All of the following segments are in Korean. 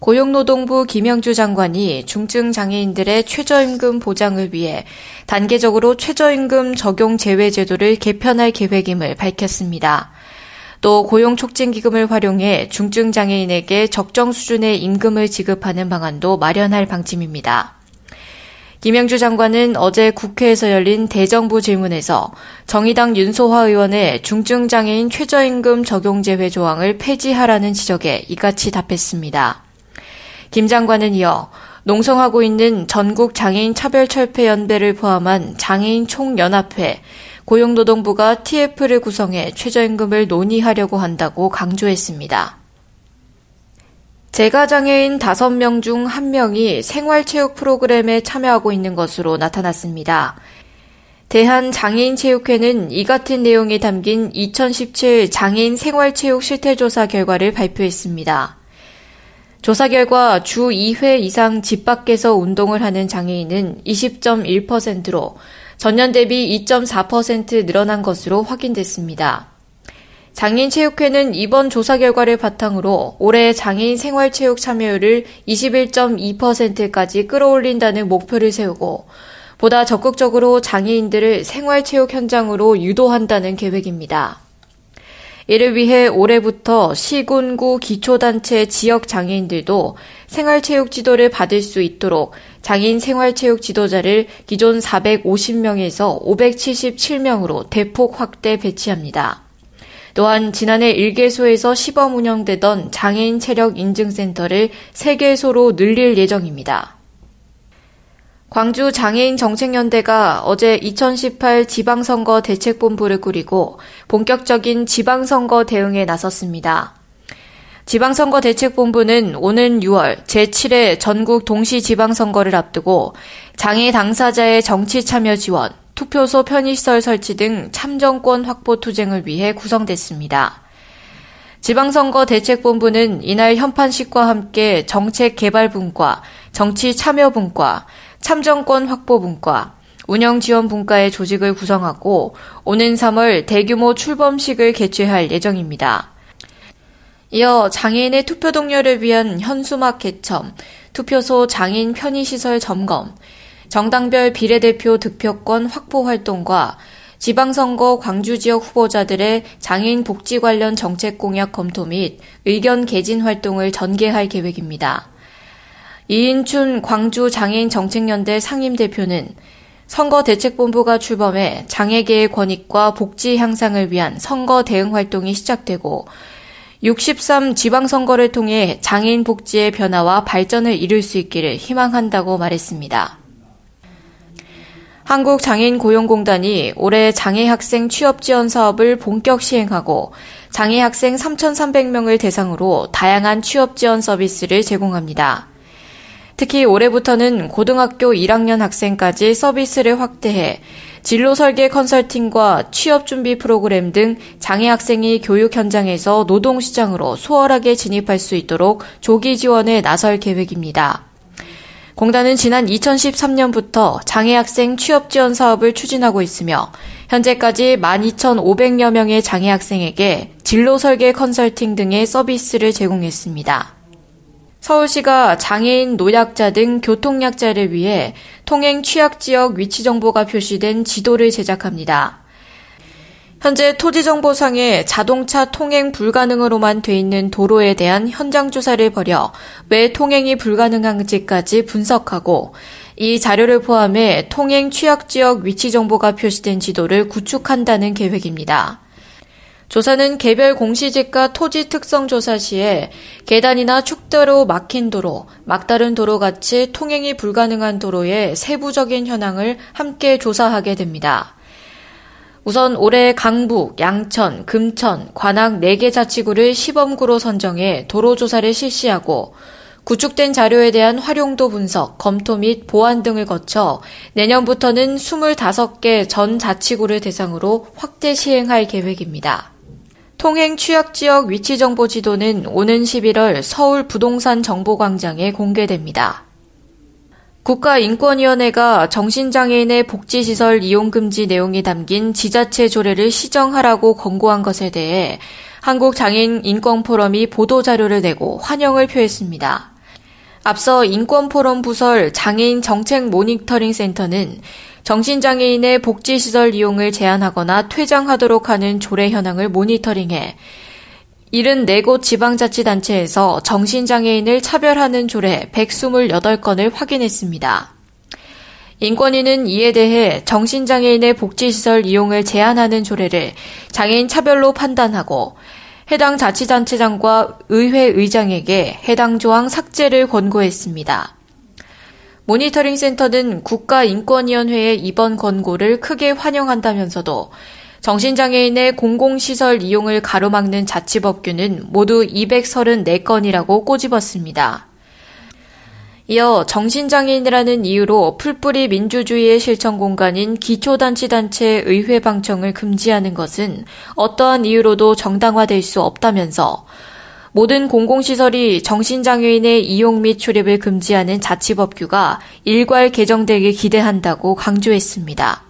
고용노동부 김영주 장관이 중증장애인들의 최저임금 보장을 위해 단계적으로 최저임금 적용 제외 제도를 개편할 계획임을 밝혔습니다. 또 고용촉진기금을 활용해 중증장애인에게 적정 수준의 임금을 지급하는 방안도 마련할 방침입니다. 김영주 장관은 어제 국회에서 열린 대정부 질문에서 정의당 윤소화 의원의 중증장애인 최저임금 적용 제외 조항을 폐지하라는 지적에 이같이 답했습니다. 김 장관은 이어 농성하고 있는 전국장애인차별철폐연대를 포함한 장애인총연합회, 고용노동부가 TF를 구성해 최저임금을 논의하려고 한다고 강조했습니다. 재가장애인 5명 중 1명이 생활체육 프로그램에 참여하고 있는 것으로 나타났습니다. 대한장애인체육회는 이 같은 내용이 담긴 2017 장애인 생활체육 실태조사 결과를 발표했습니다. 조사 결과 주 2회 이상 집 밖에서 운동을 하는 장애인은 20.1%로 전년 대비 2.4% 늘어난 것으로 확인됐습니다. 장애인체육회는 이번 조사 결과를 바탕으로 올해 장애인 생활체육 참여율을 21.2%까지 끌어올린다는 목표를 세우고 보다 적극적으로 장애인들을 생활체육 현장으로 유도한다는 계획입니다. 이를 위해 올해부터 시군구 기초단체 지역 장애인들도 생활체육 지도를 받을 수 있도록 장애인 생활체육 지도자를 기존 450명에서 577명으로 대폭 확대 배치합니다. 또한 지난해 1개소에서 시범 운영되던 장애인 체력 인증센터를 3개소로 늘릴 예정입니다. 광주장애인정책연대가 어제 2018 지방선거 대책본부를 꾸리고 본격적인 지방선거 대응에 나섰습니다. 지방선거 대책본부는 오는 6월 제7회 전국 동시지방선거를 앞두고 장애 당사자의 정치 참여 지원, 투표소 편의시설 설치 등 참정권 확보 투쟁을 위해 구성됐습니다. 지방선거 대책본부는 이날 현판식과 함께 정책개발분과, 정치참여분과, 참정권 확보분과, 운영지원분과의 조직을 구성하고 오는 3월 대규모 출범식을 개최할 예정입니다. 이어 장애인의 투표 동료를 위한 현수막 개첨, 투표소 장애인 편의시설 점검, 정당별 비례대표 득표권 확보 활동과 지방선거 광주지역 후보자들의 장애인 복지 관련 정책 공약 검토 및 의견 개진 활동을 전개할 계획입니다. 이인춘 광주장애인정책연대 상임대표는 선거대책본부가 출범해 장애계의 권익과 복지 향상을 위한 선거 대응 활동이 시작되고 63 지방선거를 통해 장애인 복지의 변화와 발전을 이룰 수 있기를 희망한다고 말했습니다. 한국장애인고용공단이 올해 장애학생 취업지원 사업을 본격 시행하고 장애학생 3,300명을 대상으로 다양한 취업지원 서비스를 제공합니다. 특히 올해부터는 고등학교 1학년 학생까지 서비스를 확대해 진로 설계 컨설팅과 취업 준비 프로그램 등 장애 학생이 교육 현장에서 노동 시장으로 수월하게 진입할 수 있도록 조기 지원에 나설 계획입니다. 공단은 지난 2013년부터 장애 학생 취업 지원 사업을 추진하고 있으며 현재까지 12,500여 명의 장애 학생에게 진로 설계 컨설팅 등의 서비스를 제공했습니다. 서울시가 장애인, 노약자 등 교통약자를 위해 통행 취약지역 위치정보가 표시된 지도를 제작합니다. 현재 토지정보상에 자동차 통행 불가능으로만 돼 있는 도로에 대한 현장조사를 벌여 왜 통행이 불가능한지까지 분석하고 이 자료를 포함해 통행 취약지역 위치정보가 표시된 지도를 구축한다는 계획입니다. 조사는 개별 공시지가 토지 특성 조사 시에 계단이나 축대로 막힌 도로, 막다른 도로 같이 통행이 불가능한 도로의 세부적인 현황을 함께 조사하게 됩니다. 우선 올해 강북, 양천, 금천, 관악 4개 자치구를 시범구로 선정해 도로 조사를 실시하고 구축된 자료에 대한 활용도 분석, 검토 및 보완 등을 거쳐 내년부터는 25개 전 자치구를 대상으로 확대 시행할 계획입니다. 통행 취약지역 위치정보 지도는 오는 11월 서울 부동산 정보광장에 공개됩니다. 국가인권위원회가 정신장애인의 복지시설 이용금지 내용이 담긴 지자체 조례를 시정하라고 권고한 것에 대해 한국장애인인권포럼이 보도자료를 내고 환영을 표했습니다. 앞서 인권포럼 부설 장애인정책모니터링센터는 정신장애인의 복지시설 이용을 제한하거나 퇴장하도록 하는 조례 현황을 모니터링해 74곳 지방자치단체에서 정신장애인을 차별하는 조례 128건을 확인했습니다. 인권위는 이에 대해 정신장애인의 복지시설 이용을 제한하는 조례를 장애인 차별로 판단하고 해당 자치단체장과 의회 의장에게 해당 조항 삭제를 권고했습니다. 모니터링 센터는 국가인권위원회의 이번 권고를 크게 환영한다면서도 정신장애인의 공공시설 이용을 가로막는 자치법규는 모두 234건이라고 꼬집었습니다. 이어 정신장애인이라는 이유로 풀뿌리 민주주의의 실천 공간인 기초단체단체의 의회 방청을 금지하는 것은 어떠한 이유로도 정당화될 수 없다면서 모든 공공시설이 정신장애인의 이용 및 출입을 금지하는 자치법규가 일괄 개정되길 기대한다고 강조했습니다.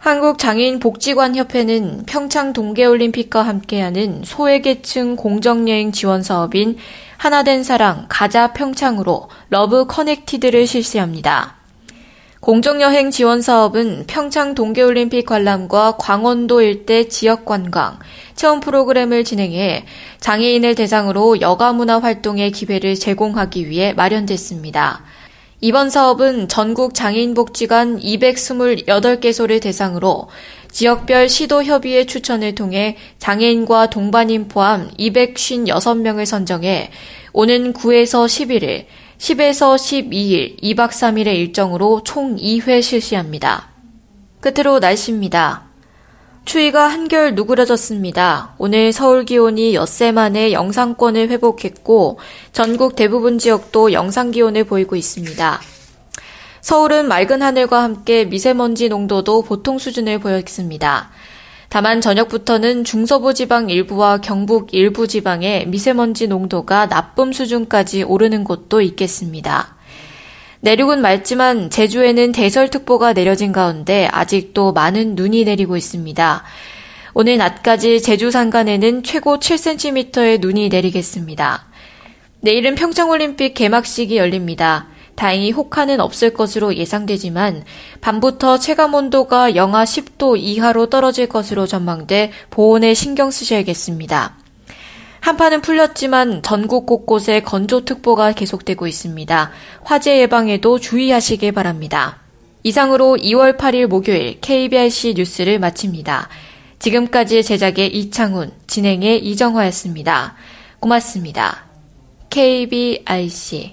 한국장애인복지관협회는 평창 동계올림픽과 함께하는 소외계층 공정여행 지원 사업인 하나된 사랑 가자 평창으로 러브 커넥티드를 실시합니다. 공정여행 지원 사업은 평창 동계올림픽 관람과 광원도 일대 지역 관광, 체험 프로그램을 진행해 장애인을 대상으로 여가문화 활동의 기회를 제공하기 위해 마련됐습니다. 이번 사업은 전국 장애인복지관 228개소를 대상으로 지역별 시도협의회 추천을 통해 장애인과 동반인 포함 256명을 선정해 오는 9에서 11일, 10에서 12일, 2박 3일의 일정으로 총 2회 실시합니다. 끝으로 날씨입니다. 추위가 한결 누그러졌습니다. 오늘 서울 기온이 엿새 만에 영상권을 회복했고 전국 대부분 지역도 영상 기온을 보이고 있습니다. 서울은 맑은 하늘과 함께 미세먼지 농도도 보통 수준을 보였습니다. 다만 저녁부터는 중서부 지방 일부와 경북 일부 지방에 미세먼지 농도가 나쁨 수준까지 오르는 곳도 있겠습니다. 내륙은 맑지만 제주에는 대설특보가 내려진 가운데 아직도 많은 눈이 내리고 있습니다. 오늘 낮까지 제주 산간에는 최고 7cm의 눈이 내리겠습니다. 내일은 평창올림픽 개막식이 열립니다. 다행히 혹한은 없을 것으로 예상되지만 밤부터 체감온도가 영하 10도 이하로 떨어질 것으로 전망돼 보온에 신경 쓰셔야겠습니다. 한파는 풀렸지만 전국 곳곳에 건조특보가 계속되고 있습니다. 화재 예방에도 주의하시길 바랍니다. 이상으로 2월 8일 목요일 KBRC 뉴스를 마칩니다. 지금까지 제작의 이창훈, 진행의 이정화였습니다. 고맙습니다. KBRC